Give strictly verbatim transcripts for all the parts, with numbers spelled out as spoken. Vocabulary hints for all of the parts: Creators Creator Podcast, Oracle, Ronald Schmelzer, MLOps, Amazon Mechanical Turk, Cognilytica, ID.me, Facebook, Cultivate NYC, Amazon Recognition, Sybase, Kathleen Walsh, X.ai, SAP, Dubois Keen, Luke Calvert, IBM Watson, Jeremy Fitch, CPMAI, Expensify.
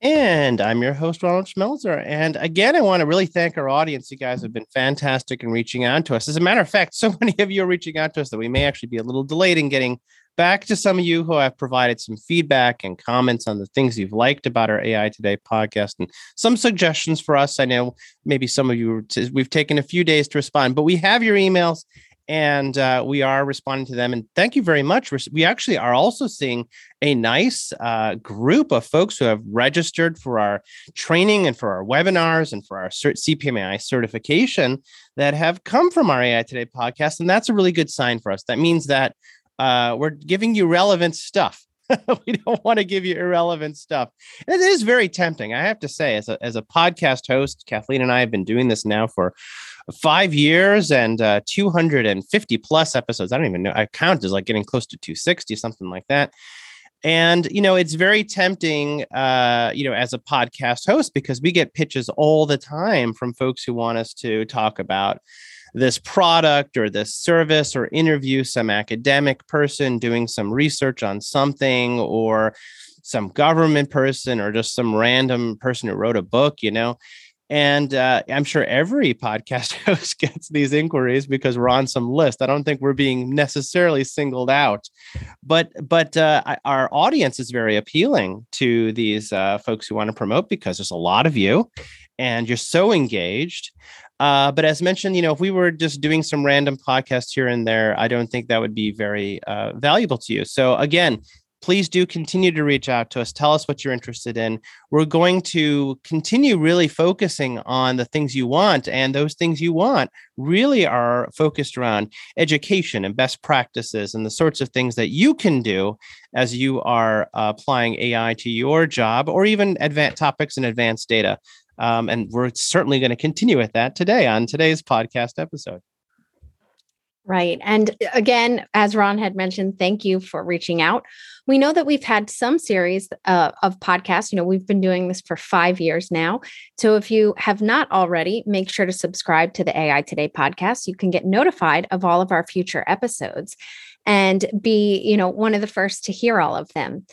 And I'm your host, Ronald Schmelzer. And again, I want to really thank our audience. You guys have been fantastic in reaching out to us. As a matter of fact, so many of you are reaching out to us that we may actually be a little delayed in getting back to some of you who have provided some feedback and comments on the things you've liked about our A I Today podcast and some suggestions for us. I know maybe some of you, we've taken a few days to respond, but we have your emails. And uh, we are responding to them. And thank you very much. We're, we actually are also seeing a nice uh, group of folks who have registered for our training and for our webinars and for our cert- C P M A I certification that have come from our A I Today podcast. And that's a really good sign for us. That means that uh, we're giving you relevant stuff. We don't want to give you irrelevant stuff. And it is very tempting. I have to say, as a, as a podcast host, Kathleen and I have been doing this now for five years and uh, two hundred fifty plus episodes. I don't even know. I count as like getting close to two sixty, something like that. And, you know, it's very tempting, uh, you know, as a podcast host, because we get pitches all the time from folks who want us to talk about this product or this service, or interview some academic person doing some research on something, or some government person, or just some random person who wrote a book, you know. And uh, I'm sure every podcast host gets these inquiries because we're on some list. I don't think we're being necessarily singled out, but but uh, our audience is very appealing to these uh, folks who want to promote, because there's a lot of you and you're so engaged. Uh, but as mentioned, you know, if we were just doing some random podcasts here and there, I don't think that would be very uh, valuable to you. So again, please do continue to reach out to us. Tell us what you're interested in. We're going to continue really focusing on the things you want, and those things you want really are focused around education and best practices and the sorts of things that you can do as you are uh, applying A I to your job, or even advanced topics and advanced data. Um, and we're certainly going to continue with that today on today's podcast episode. Right. And again, as Ron had mentioned, thank you for reaching out. We know that we've had some series uh, of podcasts. You know, we've been doing this for five years now. So if you have not already, make sure to subscribe to the A I Today podcast. You can get notified of all of our future episodes and be, you know, one of the first to hear all of them.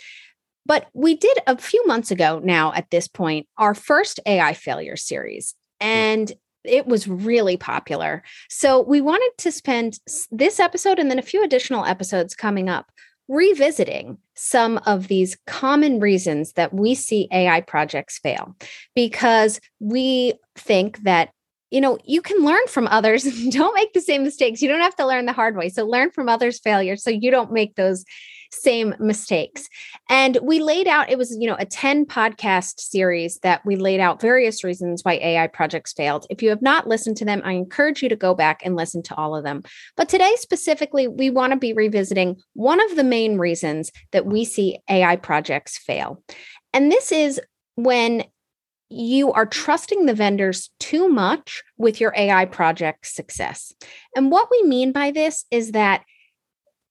But we did a few months ago now at this point, our first A I failure series, and it was really popular. So we wanted to spend this episode and then a few additional episodes coming up revisiting some of these common reasons that we see A I projects fail, because we think that, you know, you can learn from others. Don't make the same mistakes. You don't have to learn the hard way. So learn from others' failures so you don't make those same mistakes. And we laid out, it was, you know, a ten podcast series that we laid out various reasons why A I projects failed. If you have not listened to them, I encourage you to go back and listen to all of them. But today specifically, we want to be revisiting one of the main reasons that we see A I projects fail. And this is when you are trusting the vendors too much with your A I project success. And what we mean by this is that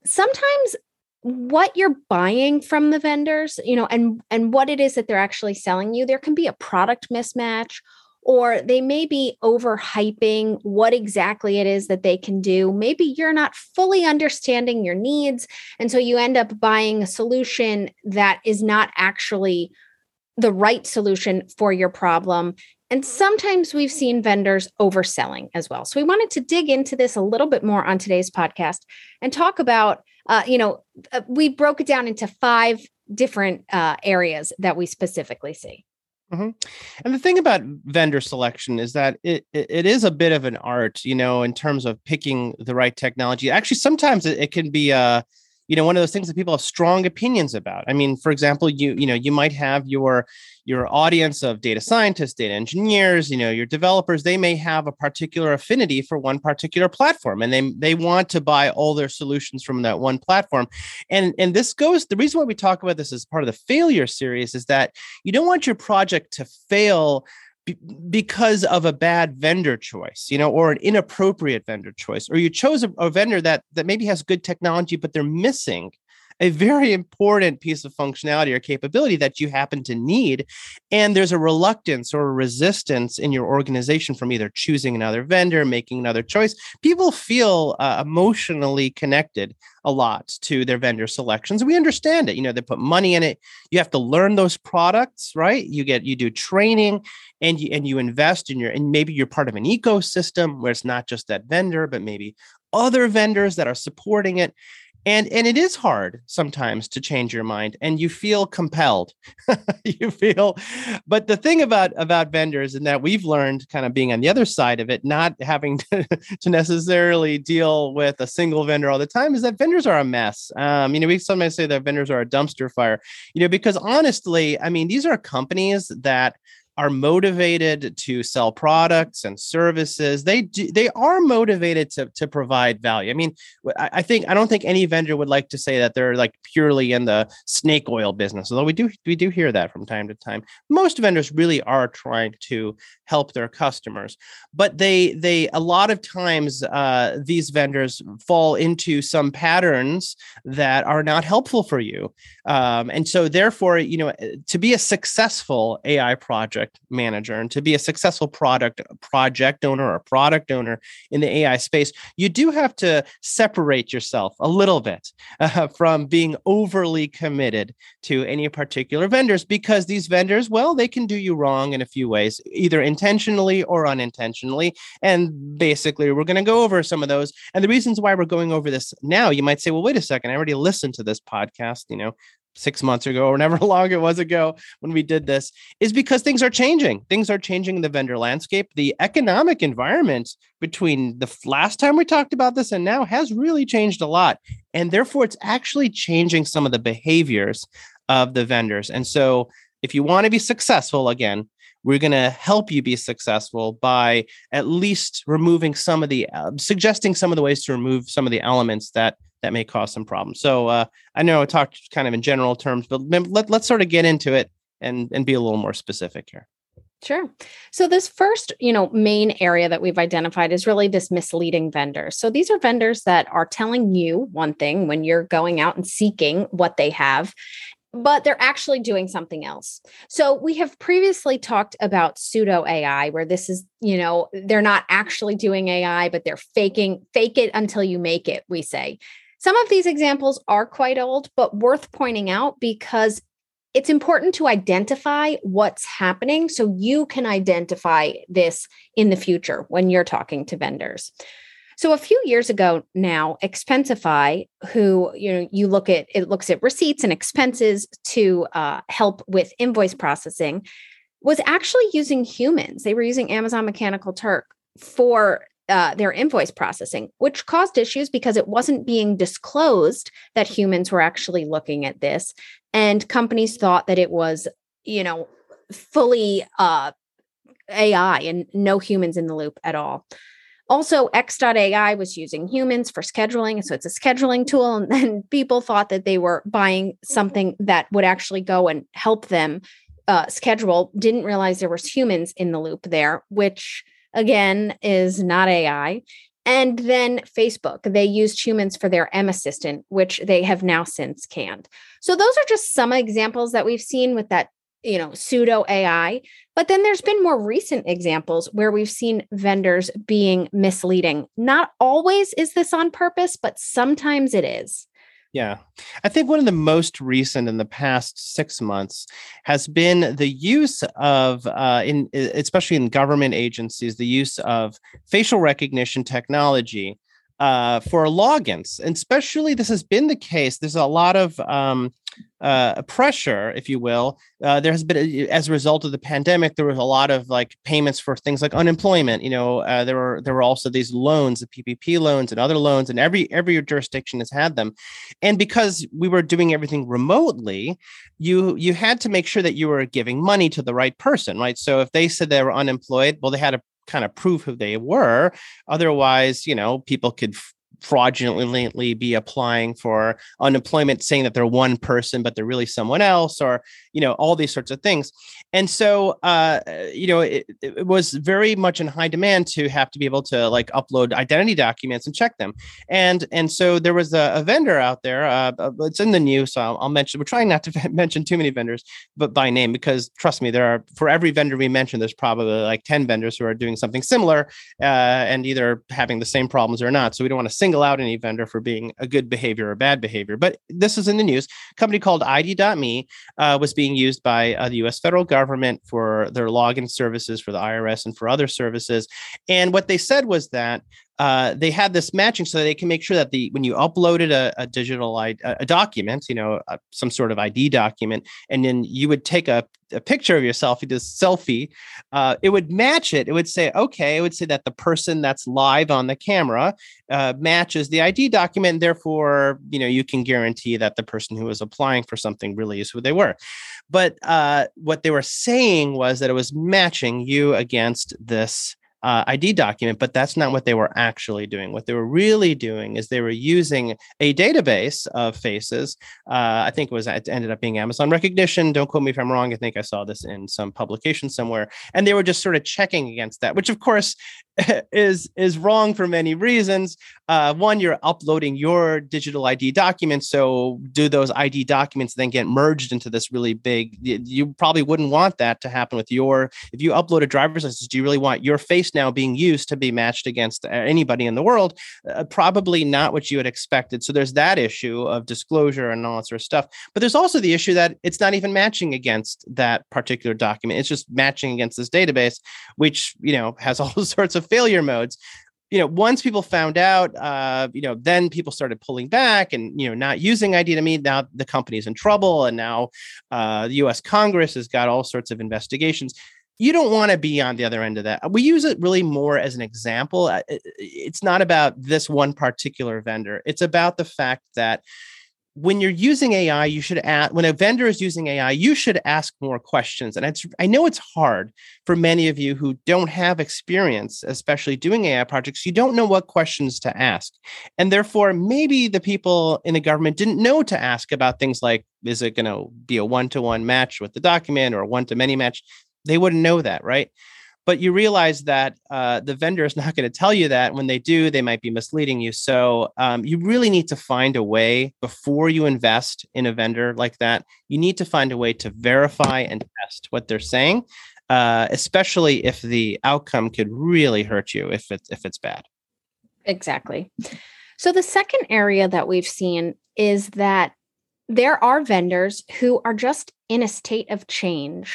sometimes what you're buying from the vendors, you know, and, and what it is that they're actually selling you, there can be a product mismatch, or they may be overhyping what exactly it is that they can do. Maybe you're not fully understanding your needs. And so you end up buying a solution that is not actually the right solution for your problem. And sometimes we've seen vendors overselling as well. So we wanted to dig into this a little bit more on today's podcast and talk about, uh, you know, uh, we broke it down into five different uh, areas that we specifically see. Mm-hmm. And the thing about vendor selection is that it, it it is a bit of an art, you know, in terms of picking the right technology. Actually, sometimes it, it can be a uh, you know, one of those things that people have strong opinions about. I mean, for example, you you know, you might have your your audience of data scientists, data engineers, you know, your developers. They may have a particular affinity for one particular platform, and they they want to buy all their solutions from that one platform. And and this goes, the reason why we talk about this as part of the failure series is that you don't want your project to fail b- because of a bad vendor choice, you know, or an inappropriate vendor choice, or you chose a, a vendor that that maybe has good technology, but they're missing a very important piece of functionality or capability that you happen to need. And there's a reluctance or a resistance in your organization from either choosing another vendor, making another choice. People feel uh, emotionally connected a lot to their vendor selections. We understand it. You know, they put money in it. You have to learn those products, right? You get, you do training and you, and you invest in your, and maybe you're part of an ecosystem where it's not just that vendor, but maybe other vendors that are supporting it. And and it is hard sometimes to change your mind, and you feel compelled. you feel, but the thing about, about vendors, and that we've learned kind of being on the other side of it, not having to, to necessarily deal with a single vendor all the time, is that vendors are a mess. Um, you know, we sometimes say that vendors are a dumpster fire. You know, because honestly, I mean, these are companies that are motivated to sell products and services. They do, they are motivated to, to provide value. I mean, I think I don't think any vendor would like to say that they're like purely in the snake oil business, although we do we do hear that from time to time. Most vendors really are trying to help their customers, but they they a lot of times uh, these vendors fall into some patterns that are not helpful for you, um, and so therefore, you know, to be a successful A I project manager and to be a successful product project owner or product owner in the A I space, you do have to separate yourself a little bit uh, from being overly committed to any particular vendors, because these vendors, well, they can do you wrong in a few ways, either intentionally or unintentionally. And basically, we're going to go over some of those. And the reasons why we're going over this now, you might say, well, wait a second, I already listened to this podcast, you know, six months ago or whatever long it was ago when we did this, is because things are changing. Things are changing in the vendor landscape. The economic environment between the last time we talked about this and now has really changed a lot. And therefore, it's actually changing some of the behaviors of the vendors. And so if you want to be successful, again, we're going to help you be successful by at least removing some of the, uh, suggesting some of the ways to remove some of the elements that that may cause some problems. So uh, I know I talked kind of in general terms, but let, let's sort of get into it and, and be a little more specific here. Sure. So this first, you know, main area that we've identified is really this misleading vendor. So these are vendors that are telling you one thing when you're going out and seeking what they have, but they're actually doing something else. So we have previously talked about pseudo A I, where this is, you know, they're not actually doing A I, but they're faking, fake it until you make it, we say. Some of these examples are quite old, but worth pointing out because it's important to identify what's happening so you can identify this in the future when you're talking to vendors. So a few years ago now, Expensify, who, you know, you look at, it looks at receipts and expenses to uh, help with invoice processing, was actually using humans. They were using Amazon Mechanical Turk for Uh, their invoice processing, which caused issues because it wasn't being disclosed that humans were actually looking at this. And companies thought that it was, you know, fully uh, A I and no humans in the loop at all. Also, X dot A I was using humans for scheduling. So it's a scheduling tool. And then people thought that they were buying something that would actually go and help them uh, schedule. Didn't realize there was humans in the loop there, which again, is not A I. And then Facebook, they used humans for their M assistant, which they have now since canned. So those are just some examples that we've seen with that, you know, pseudo A I. But then there's been more recent examples where we've seen vendors being misleading. Not always is this on purpose, but sometimes it is. Yeah. I think one of the most recent in the past six months has been the use of, uh, in especially in government agencies, the use of facial recognition technology uh, for logins. And especially this has been the case. There's a lot of um, uh, pressure, if you will. Uh, there has been, as a result of the pandemic, there was a lot of like payments for things like unemployment. You know, uh, there were there were also these loans, the P P P loans and other loans, and every every jurisdiction has had them. And because we were doing everything remotely, you you had to make sure that you were giving money to the right person, right? So if they said they were unemployed, well, they had to kind of prove who they were. Otherwise, you know, people could f- fraudulently be applying for unemployment, saying that they're one person, but they're really someone else, or, you know, all these sorts of things. And so, uh, you know, it, it was very much in high demand to have to be able to like upload identity documents and check them. And and so there was a, a vendor out there, uh, it's in the news, so I'll, I'll mention, we're trying not to mention too many vendors, but by name, because trust me, there are, for every vendor we mention, there's probably like ten vendors who are doing something similar uh, and either having the same problems or not. So we don't want to single out any vendor for being a good behavior or bad behavior. But this is in the news. A company called I D dot me uh, was being used by uh, the U S federal government for their login services for the I R S and for other services. And what they said was that Uh, they had this matching so that they can make sure that the when you uploaded a, a digital I, a document, you know, a, some sort of I D document, and then you would take a, a picture of yourself, you just selfie, uh, it would match it. It would say, okay, it would say that the person that's live on the camera uh, matches the I D document. And therefore, you know, you can guarantee that the person who was applying for something really is who they were. But uh, what they were saying was that it was matching you against this Uh, I D document, but that's not what they were actually doing. What they were really doing is they were using a database of faces. Uh, I think it was it ended up being Amazon Recognition. Don't quote me if I'm wrong. I think I saw this in some publication somewhere. And they were just sort of checking against that, which of course is is wrong for many reasons. Uh, one, you're uploading your digital I D documents. So do those I D documents then get merged into this really big? You probably wouldn't want that to happen with your, if you upload a driver's license, do you really want your face now being used to be matched against anybody in the world? Uh, probably not what you had expected. So there's that issue of disclosure and all that sort of stuff. But there's also the issue that it's not even matching against that particular document. It's just matching against this database, which, you know, has all sorts of failure modes. You know, once people found out, uh, you know, then people started pulling back and, you know, not using I D dot me. Now the company's in trouble. And now uh, the U S Congress has got all sorts of investigations. You don't want to be on the other end of that. We use it really more as an example. It's not about this one particular vendor. It's about the fact that when you're using A I, you should ask, when a vendor is using A I, you should ask more questions. And it's, I know it's hard for many of you who don't have experience, especially doing A I projects. You don't know what questions to ask. And therefore, maybe the people in the government didn't know to ask about things like, is it going to be a one-to-one match with the document or a one-to-many match? They wouldn't know that, right? But you realize that uh, the vendor is not going to tell you that. When they do, they might be misleading you. So um, you really need to find a way before you invest in a vendor like that. You need to find a way to verify and test what they're saying, uh, especially if the outcome could really hurt you if it's if it's bad. Exactly. So the second area that we've seen is that there are vendors who are just in a state of change,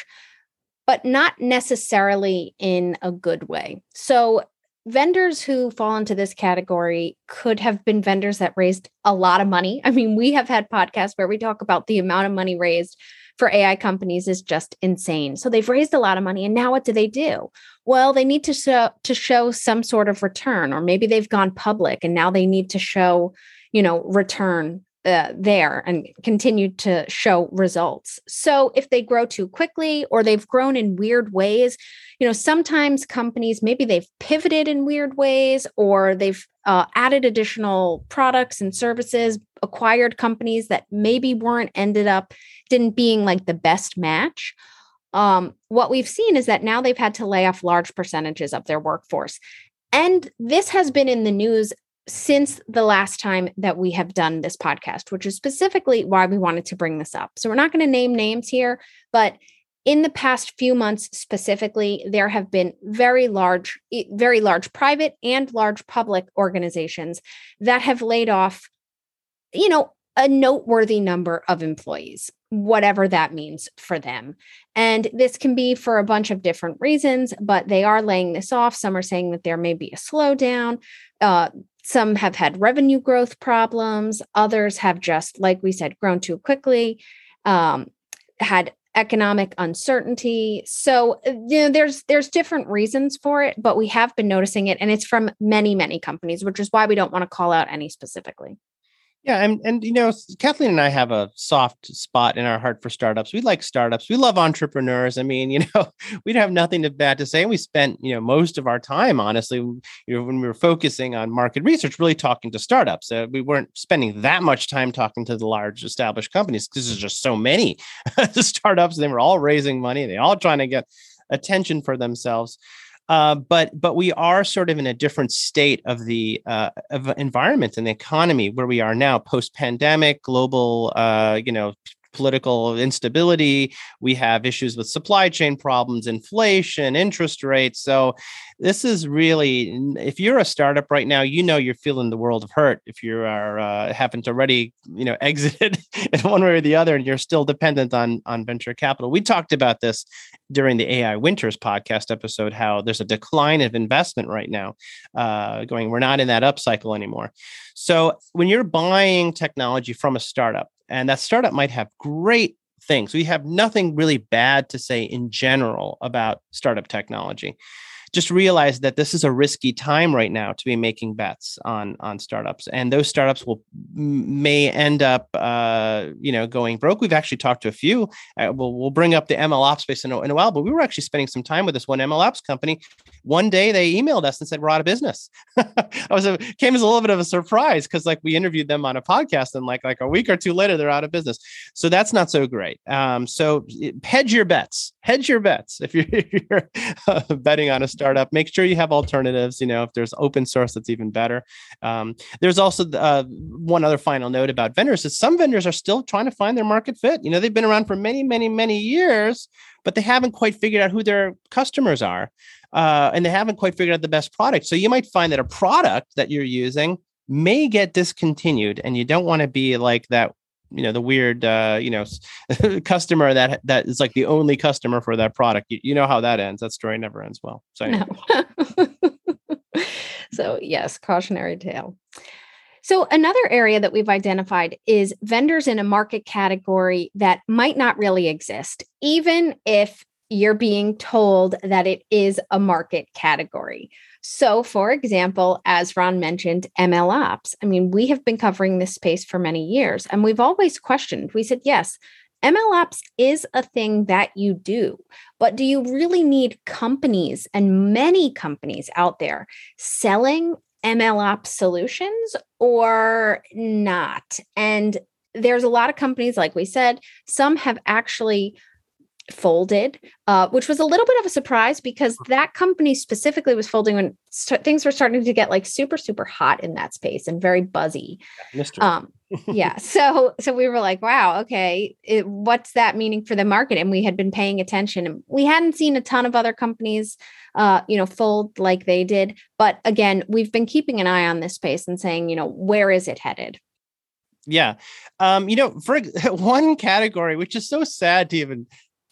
but not necessarily in a good way. So vendors who fall into this category could have been vendors that raised a lot of money. I mean, we have had podcasts where we talk about the amount of money raised for A I companies is just insane. So they've raised a lot of money, and now what do they do? Well, they need to show, to show some sort of return, or maybe they've gone public and now they need to show, you know, return Uh, there and continue to show results. So if they grow too quickly or they've grown in weird ways, you know, sometimes companies, maybe they've pivoted in weird ways, or they've uh, added additional products and services, acquired companies that maybe weren't ended up, didn't being like the best match. Um, what we've seen is that now they've had to lay off large percentages of their workforce. And this has been in the news since the last time that we have done this podcast, which is specifically why we wanted to bring this up. So we're not going to name names here, but in the past few months specifically, there have been very large, very large private and large public organizations that have laid off, you know, a noteworthy number of employees, whatever that means for them. And this can be for a bunch of different reasons, but they are laying this off. Some are saying that there may be a slowdown. Uh, Some have had revenue growth problems. Others have just, like we said, grown too quickly, um, had economic uncertainty. So, you know, there's there's different reasons for it, but we have been noticing it, and it's from many, many companies, which is why we don't want to call out any specifically. Yeah. And, and, you know, Kathleen and I have a soft spot in our heart for startups. We like startups. We love entrepreneurs. I mean, you know, we'd have nothing bad to say. And we spent, you know, most of our time, honestly, you know, when we were focusing on market research, really talking to startups. Uh, we weren't spending that much time talking to the large established companies, because there's just so many startups. They were all raising money. They all trying to get attention for themselves. Uh, but but we are sort of in a different state of the uh, of environment and the economy where we are now, post-pandemic, global, uh, you know, political instability. We have issues with supply chain problems, inflation, interest rates. So this is really, if you're a startup right now, you know, you're feeling the world of hurt. If you are uh, haven't already, you know, exited in one way or the other, and you're still dependent on, on venture capital. We talked about this during the A I Winters podcast episode, how there's a decline of investment right now uh, going, we're not in that upcycle anymore. So when you're buying technology from a startup, and that startup might have great things. We have nothing really bad to say in general about startup technology. Just realize that this is a risky time right now to be making bets on, on startups. And those startups will may end up uh, you know, going broke. We've actually talked to a few. Uh, we'll, we'll bring up the MLOps space in a, in a while, but we were actually spending some time with this one MLOps company. One day they emailed us and said, we're out of business. I was a, came as a little bit of a surprise, because like we interviewed them on a podcast, and like, like a week or two later, they're out of business. So that's not so great. Um, so hedge your bets. Hedge your bets if you're, if you're uh, betting on a startup. Startup, make sure you have alternatives. You know, if there's open source, that's even better. Um, there's also uh, one other final note about vendors is some vendors are still trying to find their market fit. You know, they've been around for many, many, many years, but they haven't quite figured out who their customers are, uh, and they haven't quite figured out the best product. So you might find that a product that you're using may get discontinued, and you don't want to be like that, you know, the weird, uh, you know, customer that that is like the only customer for that product. You, you know how that ends. That story never ends well. So, anyway. No. So yes, cautionary tale. So another area that we've identified is vendors in a market category that might not really exist, even if you're being told that it is a market category. So for example, as Ron mentioned, MLOps. I mean, we have been covering this space for many years, and we've always questioned. We said, yes, MLOps is a thing that you do, but do you really need companies and many companies out there selling MLOps solutions or not? And there's a lot of companies, like we said, some have actually folded, uh, which was a little bit of a surprise, because that company specifically was folding when st- things were starting to get like super, super hot in that space and very buzzy. Yeah, um, yeah. So, so we were like, wow, okay, it, what's that meaning for the market? And we had been paying attention, and we hadn't seen a ton of other companies, uh, you know, fold like they did. But again, we've been keeping an eye on this space and saying, you know, where is it headed? Yeah. Um, you know, for one category, which is so sad to even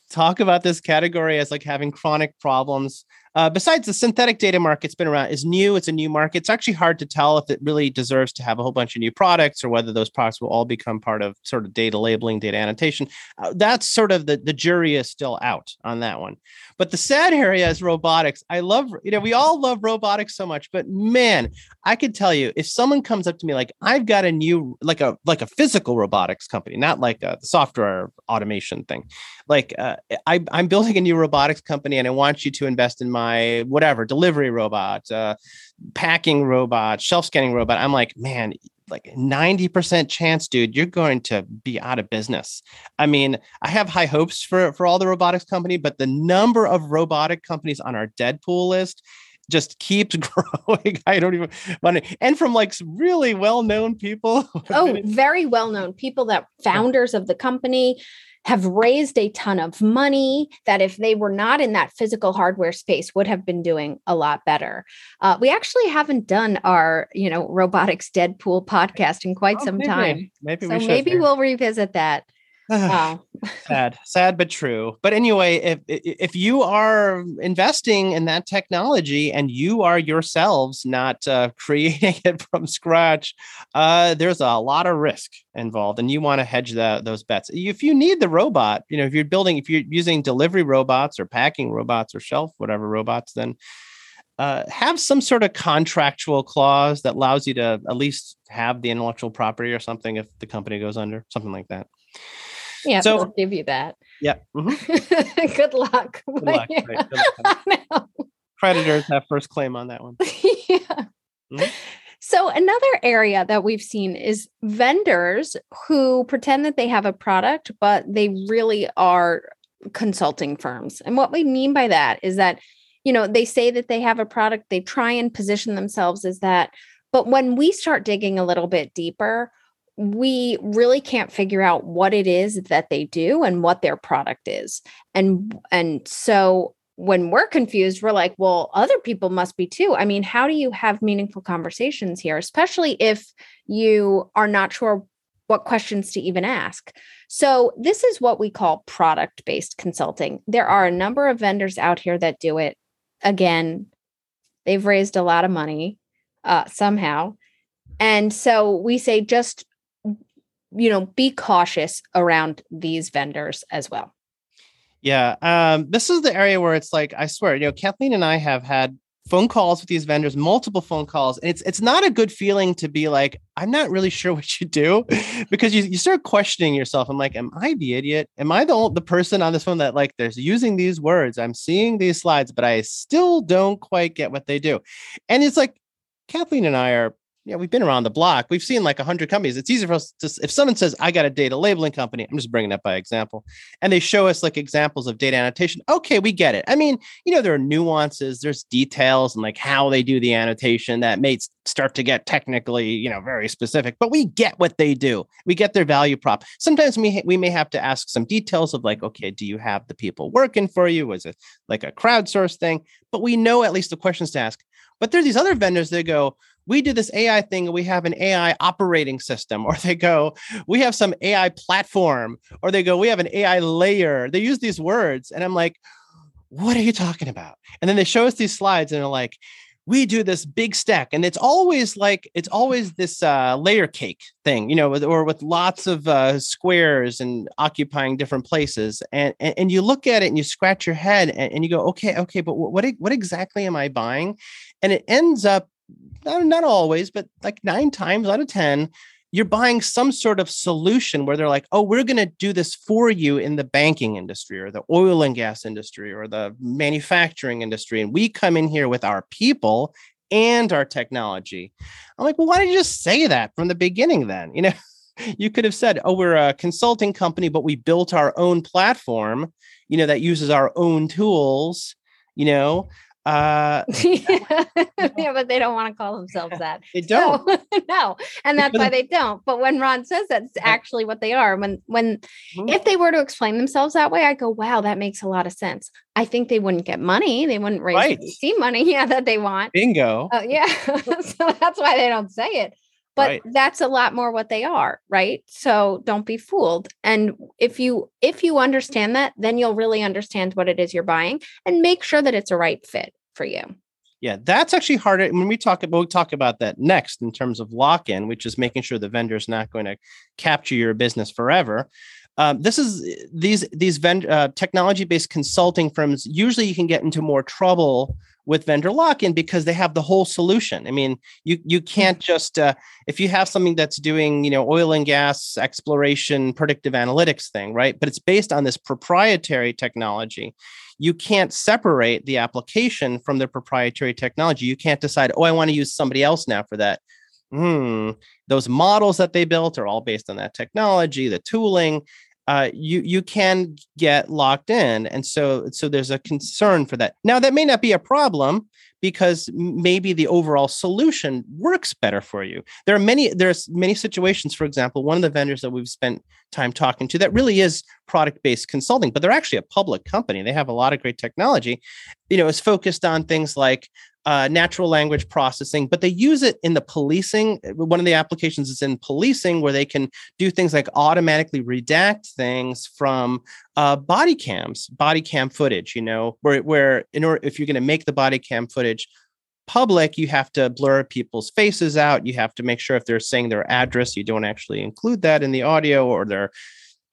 talk about this category as like having chronic problems. Uh, besides, the synthetic data market's been around, is new. It's a new market. It's actually hard to tell if it really deserves to have a whole bunch of new products, or whether those products will all become part of sort of data labeling, data annotation. Uh, that's sort of the, the jury is still out on that one. But the sad area is robotics. I love, you know, we all love robotics so much, but man, I could tell you, if someone comes up to me, like, I've got a new, like a, like a physical robotics company, not like a software automation thing. Like uh, I, I'm building a new robotics company, and I want you to invest in my My whatever delivery robot, uh, packing robot, shelf scanning robot. I'm like, man, like ninety percent chance, dude, you're going to be out of business. I mean, I have high hopes for, for all the robotics company, but the number of robotic companies on our Deadpool list just keeps growing. I don't even want to. And from like really well-known people. Oh, very well-known people, that founders of the company have raised a ton of money that if they were not in that physical hardware space would have been doing a lot better. Uh, we actually haven't done our, you know, robotics Deadpool podcast in quite oh, some maybe. time. Maybe so we should. Maybe we'll revisit that. Wow. Sad, sad, but true. But anyway, if if you are investing in that technology and you are yourselves not uh, creating it from scratch, uh, there's a lot of risk involved, and you want to hedge the, those bets. If you need the robot, you know, if you're building, if you're using delivery robots or packing robots or shelf, whatever robots, then uh, have some sort of contractual clause that allows you to at least have the intellectual property or something if the company goes under, something like that. Yeah, so they'll give you that. Yeah. Mm-hmm. Good luck. Good luck. Yeah. Right. Good luck. Creditors have first claim on that one. Yeah. Mm-hmm. So another area that we've seen is vendors who pretend that they have a product, but they really are consulting firms. And what we mean by that is that, you know, they say that they have a product, they try and position themselves as that. But when we start digging a little bit deeper, we really can't figure out what it is that they do and what their product is. And, and so when we're confused, we're like, well, other people must be too. I mean, how do you have meaningful conversations here, especially if you are not sure what questions to even ask? So this is what we call product-based consulting. There are a number of vendors out here that do it. Again, they've raised a lot of money uh, somehow. And so we say just, you know, be cautious around these vendors as well. Yeah. Um, this is the area where it's like, I swear, you know, Kathleen and I have had phone calls with these vendors, multiple phone calls. And it's, it's not a good feeling to be like, I'm not really sure what you do, because you, you start questioning yourself. I'm like, am I the idiot? Am I the the person on this phone that like, there's using these words, I'm seeing these slides, but I still don't quite get what they do. And it's like, Kathleen and I are, yeah, we've been around the block. We've seen like a hundred companies. It's easy for us to, if someone says, I got a data labeling company, I'm just bringing that by example. And they show us like examples of data annotation. Okay, we get it. I mean, you know, there are nuances, there's details and like how they do the annotation that may start to get technically, you know, very specific, but we get what they do. We get their value prop. Sometimes we, ha- we may have to ask some details of like, okay, do you have the people working for you? Was it like a crowdsourced thing? But we know at least the questions to ask. But there are these other vendors that go, we do this A I thing and we have an A I operating system, or they go, we have some A I platform, or they go, we have an A I layer. They use these words. And I'm like, what are you talking about? And then they show us these slides and they're like, we do this big stack. And it's always like, it's always this uh, layer cake thing, you know, with, or with lots of uh, squares and occupying different places. And, and and you look at it and you scratch your head and, and you go, okay, okay, but what what exactly am I buying? And it ends up, Not, not always, but like nine times out of ten, you're buying some sort of solution where they're like, oh, we're going to do this for you in the banking industry or the oil and gas industry or the manufacturing industry. And we come in here with our people and our technology. I'm like, well, why did you just say that from the beginning then? You know, you could have said, oh, we're a consulting company, but we built our own platform, you know, that uses our own tools, you know. Uh, yeah. Yeah, but they don't want to call themselves that. They don't. So, no, and that's why they don't. But when Ron says that's actually what they are, when when mm-hmm. if they were to explain themselves that way, I go, wow, that makes a lot of sense. I think they wouldn't get money. They wouldn't raise right. V C money, yeah, that they want. Bingo. Uh, yeah, so that's why they don't say it. But right. that's a lot more what they are, right? So don't be fooled. And if you if you understand that, then you'll really understand what it is you're buying and make sure that it's a right fit for you. Yeah, that's actually harder. When we talk about, we'll talk about that next in terms of lock-in, which is making sure the vendor is not going to capture your business forever. Um, this is these these vendor uh, technology-based consulting firms. Usually, you can get into more trouble with vendor lock-in because they have the whole solution. I mean, you you can't just uh, if you have something that's doing, you know, oil and gas exploration, predictive analytics thing, right? But it's based on this proprietary technology. You can't separate the application from the proprietary technology. You can't decide, oh, I want to use somebody else now for that. Hmm. Those models that they built are all based on that technology, the tooling. Uh, you you can get locked in, and so so there's a concern for that. Now that may not be a problem because maybe the overall solution works better for you. There are many there's many situations. For example, one of the vendors that we've spent time talking to that really is product-based consulting, but they're actually a public company. They have a lot of great technology. You know, it's focused on things like Uh, natural language processing, but they use it in the policing. One of the applications is in policing where they can do things like automatically redact things from uh, body cams, body cam footage, you know, where, where in order, if you're going to make the body cam footage public, you have to blur people's faces out. You have to make sure if they're saying their address, you don't actually include that in the audio, or their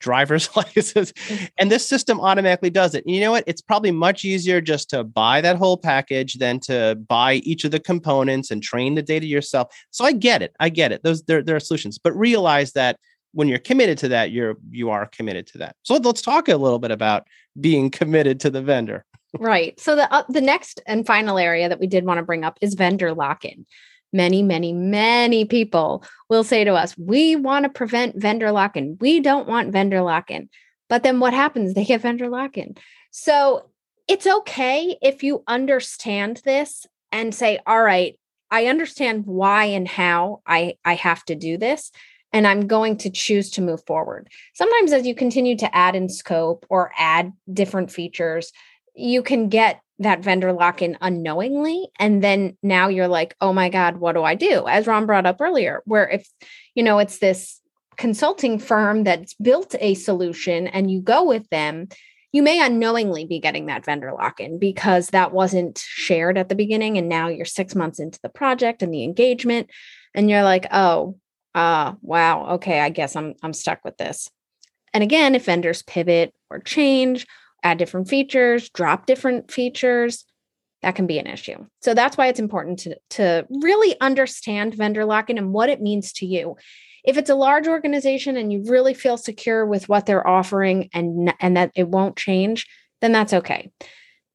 driver's license. And this system automatically does it. And you know what? It's probably much easier just to buy that whole package than to buy each of the components and train the data yourself. So I get it. I get it. Those there, there are solutions, but realize that when you're committed to that, you're, you are committed to that. So let's talk a little bit about being committed to the vendor. Right. So the uh, the next and final area that we did want to bring up is vendor lock-in. Many, many, many people will say to us, we want to prevent vendor lock-in. We don't want vendor lock-in. But then what happens? They get vendor lock-in. So it's okay if you understand this and say, all right, I understand why and how I, I have to do this, and I'm going to choose to move forward. Sometimes as you continue to add in scope or add different features, you can get that vendor lock-in unknowingly. And then now you're like, oh my God, what do I do? As Ron brought up earlier, where if, you know, it's this consulting firm that's built a solution and you go with them, you may unknowingly be getting that vendor lock-in because that wasn't shared at the beginning. And now you're six months into the project and the engagement. And you're like, oh, uh, wow, okay, I guess I'm I'm stuck with this. And again, if vendors pivot or change, add different features, drop different features, that can be an issue. So that's why it's important to, to really understand vendor lock-in and what it means to you. If it's a large organization and you really feel secure with what they're offering and, and that it won't change, then that's okay.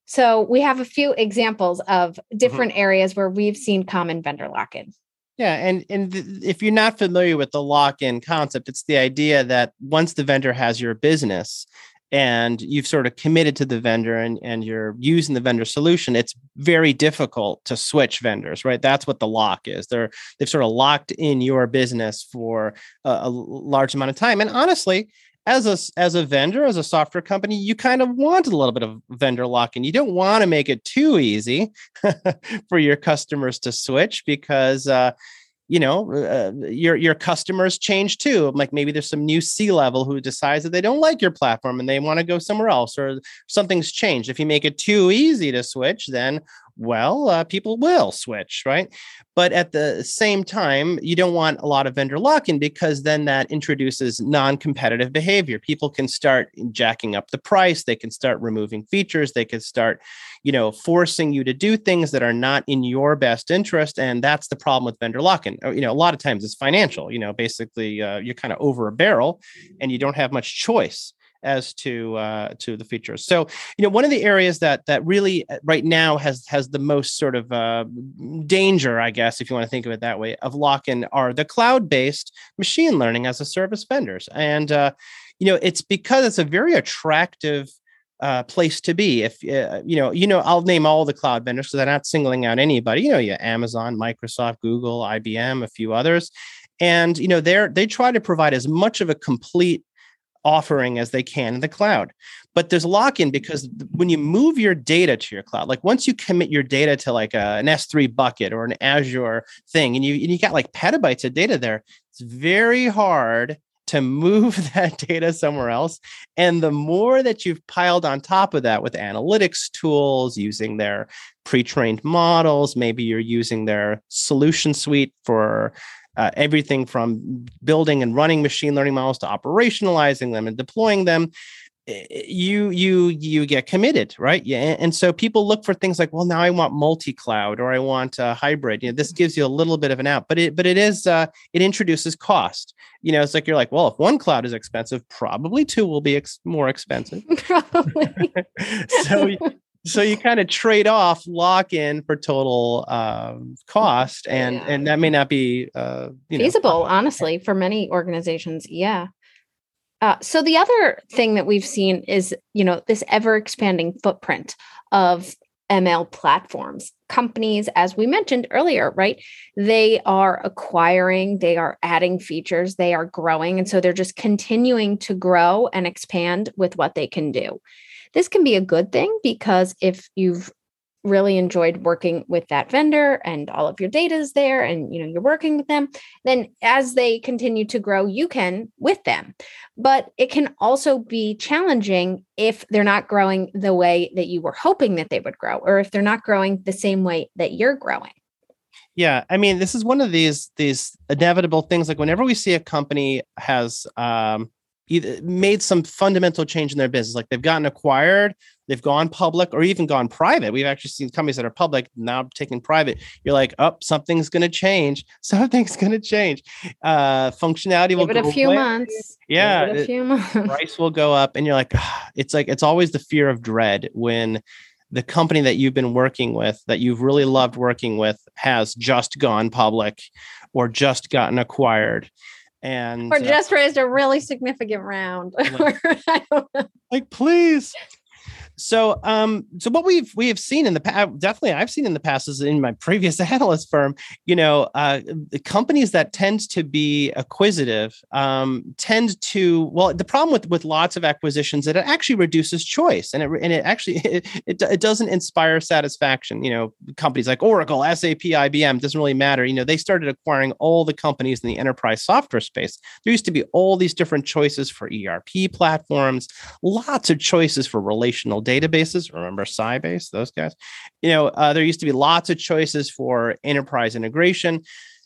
So we have a few examples of different mm-hmm. areas where we've seen common vendor lock-in. Yeah. And, and th- if you're not familiar with the lock-in concept, it's the idea that once the vendor has your business, and you've sort of committed to the vendor and, and you're using the vendor solution, it's very difficult to switch vendors, right? That's what the lock is. They're, they've sort of locked in your business for a, a large amount of time. And honestly, as a, as a vendor, as a software company, you kind of want a little bit of vendor lock-in. You don't want to make it too easy for your customers to switch because, uh, you know, uh, your your customers change too. Like maybe there's some new C-level who decides that they don't like your platform and they want to go somewhere else, or something's changed. If you make it too easy to switch, then, well, uh, people will switch, right? But at the same time, you don't want a lot of vendor lock-in because then that introduces non-competitive behavior. People can start jacking up the price. They can start removing features. They can start, you know, forcing you to do things that are not in your best interest. And that's the problem with vendor lock-in. You know, a lot of times it's financial. You know, basically uh, you're kind of over a barrel and you don't have much choice as to uh, to the features. So, you know, one of the areas that that really right now has has the most sort of uh, danger, I guess, if you want to think of it that way, of lock-in are the cloud-based machine learning as a service vendors. And, uh, you know, it's because it's a very attractive uh, place to be. If, uh, you know, you know, I'll name all the cloud vendors because I'm not singling out anybody. You know, you have Amazon, Microsoft, Google, I B M, a few others. And, you know, they're they try to provide as much of a complete offering as they can in the cloud. But there's lock-in because when you move your data to your cloud, like once you commit your data to like a, an S three bucket or an Azure thing, and you and you got like petabytes of data there, it's very hard to move that data somewhere else. And the more that you've piled on top of that with analytics tools, using their pre-trained models, maybe you're using their solution suite for Uh, everything from building and running machine learning models to operationalizing them and deploying them, you you you get committed, right? Yeah, and so people look for things like, well, now I want multi-cloud or I want a hybrid. You know, this gives you a little bit of an out, but it but it is uh, it introduces cost. You know, it's like you're like, well, if one cloud is expensive, probably two will be ex- more expensive. Probably. so. So you kind of trade off lock-in for total um, cost, and, yeah. and that may not be uh, you feasible, know. honestly, for many organizations. Yeah. Uh, so the other thing that we've seen is, you know, this ever-expanding footprint of M L platforms. Companies, as we mentioned earlier, right? They are acquiring, they are adding features, they are growing, and so they're just continuing to grow and expand with what they can do. This can be a good thing because if you've really enjoyed working with that vendor and all of your data is there and you know you're working with them, then as they continue to grow, you can with them. But it can also be challenging if they're not growing the way that you were hoping that they would grow, or if they're not growing the same way that you're growing. Yeah, I mean, this is one of these, these inevitable things. Like whenever we see a company has um, either made some fundamental change in their business. Like they've gotten acquired, they've gone public, or even gone private. We've actually seen companies that are public now taking private. You're like, oh, something's going to change. Something's going to change. Uh, functionality Give will go up. Give it a few months. Yeah. A few months. Price will go up. And you're like, oh, it's like, it's always the fear of dread when the company that you've been working with, that you've really loved working with, has just gone public or just gotten acquired. And, or just uh, raised a really significant round. Like, like please. So, um, so what we've we have seen in the past, definitely I've seen in the past, is in my previous analyst firm. You know, uh, the companies that tend to be acquisitive um, tend to. Well, the problem with with lots of acquisitions is that it actually reduces choice, and it and it actually it, it it doesn't inspire satisfaction. You know, companies like Oracle, S A P, I B M, doesn't really matter. You know, they started acquiring all the companies in the enterprise software space. There used to be all these different choices for E R P platforms, lots of choices for relational databases. Remember Sybase, those guys? You know, uh, there used to be lots of choices for enterprise integration.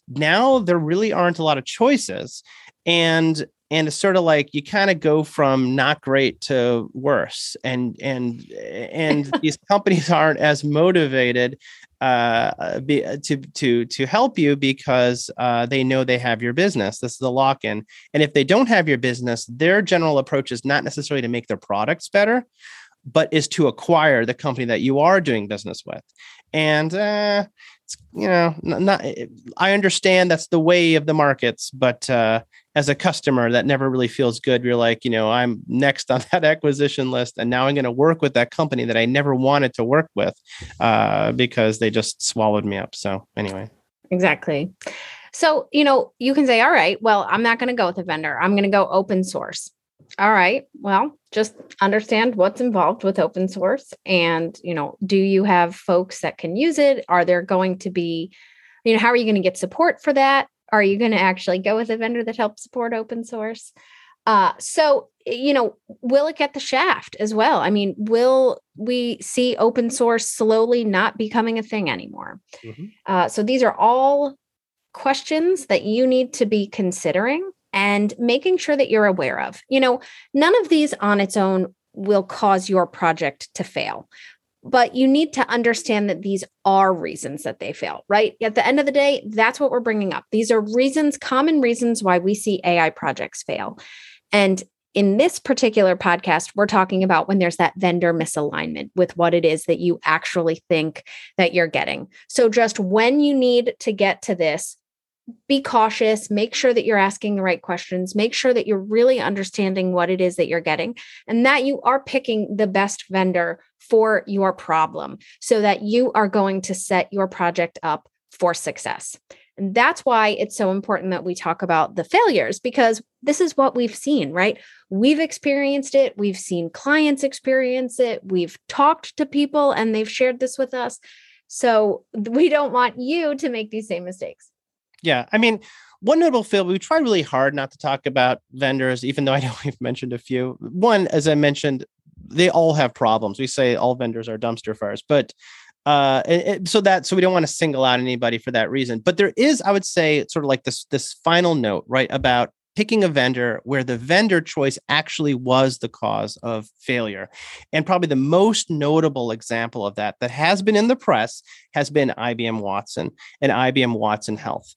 Now there really aren't a lot of choices. And and it's sort of like you kind of go from not great to worse. And and and these companies aren't as motivated uh, be, to to to help you because uh, they know they have your business. This is the lock-in. And if they don't have your business, their general approach is not necessarily to make their products better, but is to acquire the company that you are doing business with. And, uh, it's, you know, not, not, I understand that's the way of the markets, but, uh, as a customer, that never really feels good. You're like, you know, I'm next on that acquisition list, and now I'm going to work with that company that I never wanted to work with, uh, because they just swallowed me up. So anyway. Exactly. So, you know, you can say, all right, well, I'm not going to go with a vendor. I'm going to go open source. All right. Well, just understand what's involved with open source, and, you know, do you have folks that can use it? Are there going to be, you know, how are you going to get support for that? Are you going to actually go with a vendor that helps support open source? Uh, so, you know, will it get the shaft as well? I mean, will we see open source slowly not becoming a thing anymore? Mm-hmm. Uh, so these are all questions that you need to be considering and making sure that you're aware of. You know, none of these on its own will cause your project to fail, but you need to understand that these are reasons that they fail, right? At the end of the day, that's what we're bringing up. These are reasons, common reasons why we see A I projects fail. And in this particular podcast, we're talking about when there's that vendor misalignment with what it is that you actually think that you're getting. So just when you need to get to this, be cautious, make sure that you're asking the right questions, make sure that you're really understanding what it is that you're getting, and that you are picking the best vendor for your problem so that you are going to set your project up for success. And that's why it's so important that we talk about the failures, because this is what we've seen, right? We've experienced it. We've seen clients experience it. We've talked to people and they've shared this with us. So we don't want you to make these same mistakes. Yeah. I mean, one notable fail, we tried really hard not to talk about vendors, even though I know we've mentioned a few. One, as I mentioned, they all have problems. We say all vendors are dumpster fires, but uh, it, so that, so we don't want to single out anybody for that reason. But there is, I would say, sort of like this, this final note, right, about picking a vendor where the vendor choice actually was the cause of failure. And probably the most notable example of that that has been in the press has been I B M Watson and I B M Watson Health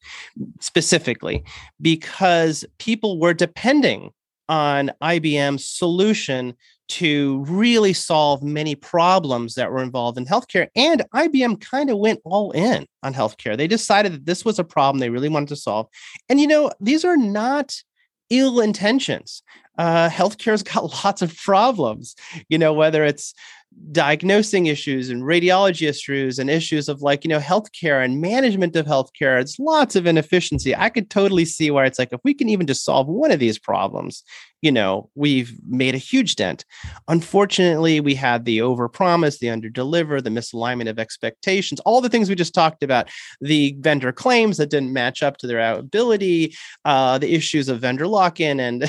specifically, because people were depending on I B M's solution to really solve many problems that were involved in healthcare. And I B M kind of went all in on healthcare. They decided that this was a problem they really wanted to solve. And, you know, these are not ill intentions. Uh, healthcare's got lots of problems, you know, whether it's diagnosing issues and radiology issues and issues of like, you know, healthcare and management of healthcare. It's lots of inefficiency. I could totally see where it's like, if we can even just solve one of these problems, you know, we've made a huge dent. Unfortunately, we had the overpromise, the underdeliver, the misalignment of expectations, all the things we just talked about, the vendor claims that didn't match up to their ability, uh, the issues of vendor lock-in, and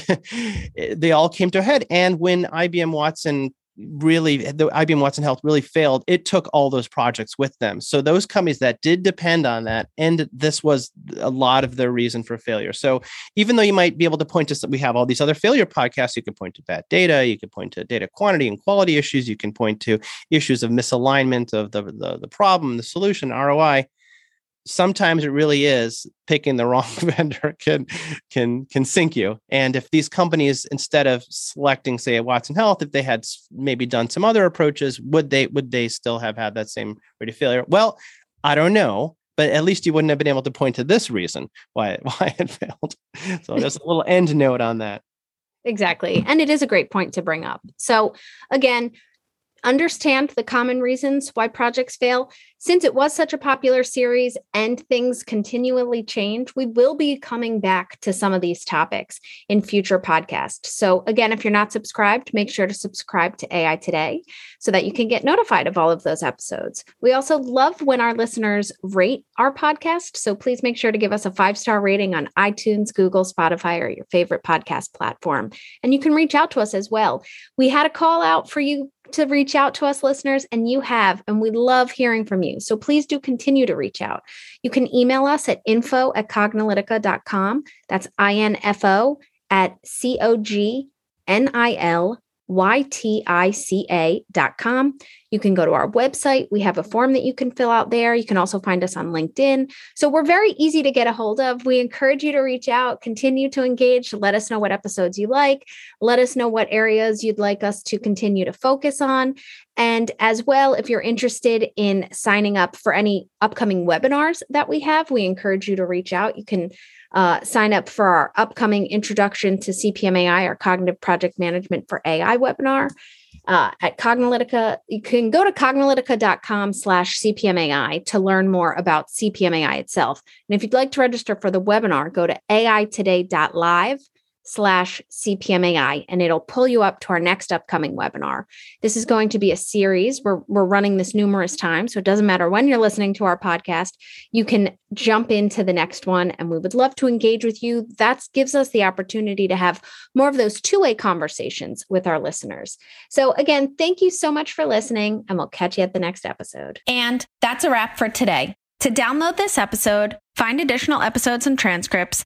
they all came to a head. And when I B M Watson really, the I B M Watson Health really failed, it took all those projects with them. So those companies that did depend on that, and this was a lot of their reason for failure. So even though you might be able to point to that, we have all these other failure podcasts, you can point to bad data, you can point to data quantity and quality issues, you can point to issues of misalignment of the, the, the problem, the solution, R O I. Sometimes it really is picking the wrong vendor can can can sink you. And if these companies, instead of selecting, say, a Watson Health, if they had maybe done some other approaches, would they would they still have had that same rate of failure? Well, I don't know, but at least you wouldn't have been able to point to this reason why why it failed. So there's a little end note on that. Exactly, and it is a great point to bring up. So again, understand the common reasons why projects fail. Since it was such a popular series and things continually change, we will be coming back to some of these topics in future podcasts. So again, if you're not subscribed, make sure to subscribe to A I Today so that you can get notified of all of those episodes. We also love when our listeners rate our podcast. So please make sure to give us a five-star rating on iTunes, Google, Spotify, or your favorite podcast platform. And you can reach out to us as well. We had a call out for you to reach out to us, listeners, and you have, and we love hearing from you. So please do continue to reach out. You can email us at info at cognilytica dot com. That's I N F O at C O G N I L Y T I C A dot com. You can go to our website. We have a form that you can fill out there. You can also find us on LinkedIn. So we're very easy to get a hold of. We encourage you to reach out, continue to engage. Let us know what episodes you like. Let us know what areas you'd like us to continue to focus on. And as well, if you're interested in signing up for any upcoming webinars that we have, we encourage you to reach out. You can uh, sign up for our upcoming Introduction to C P M A I, our Cognitive Project Management for A I webinar. Uh, at Cognilytica, you can go to cognilytica dot com slash C P M A I to learn more about C P M A I itself. And if you'd like to register for the webinar, go to A I today dot live slash C P M A I, and it'll pull you up to our next upcoming webinar. This is going to be a series. We're, we're running this numerous times, so it doesn't matter when you're listening to our podcast. You can jump into the next one, and we would love to engage with you. That gives us the opportunity to have more of those two-way conversations with our listeners. So again, thank you so much for listening, and we'll catch you at the next episode. And that's a wrap for today. To download this episode, find additional episodes and transcripts,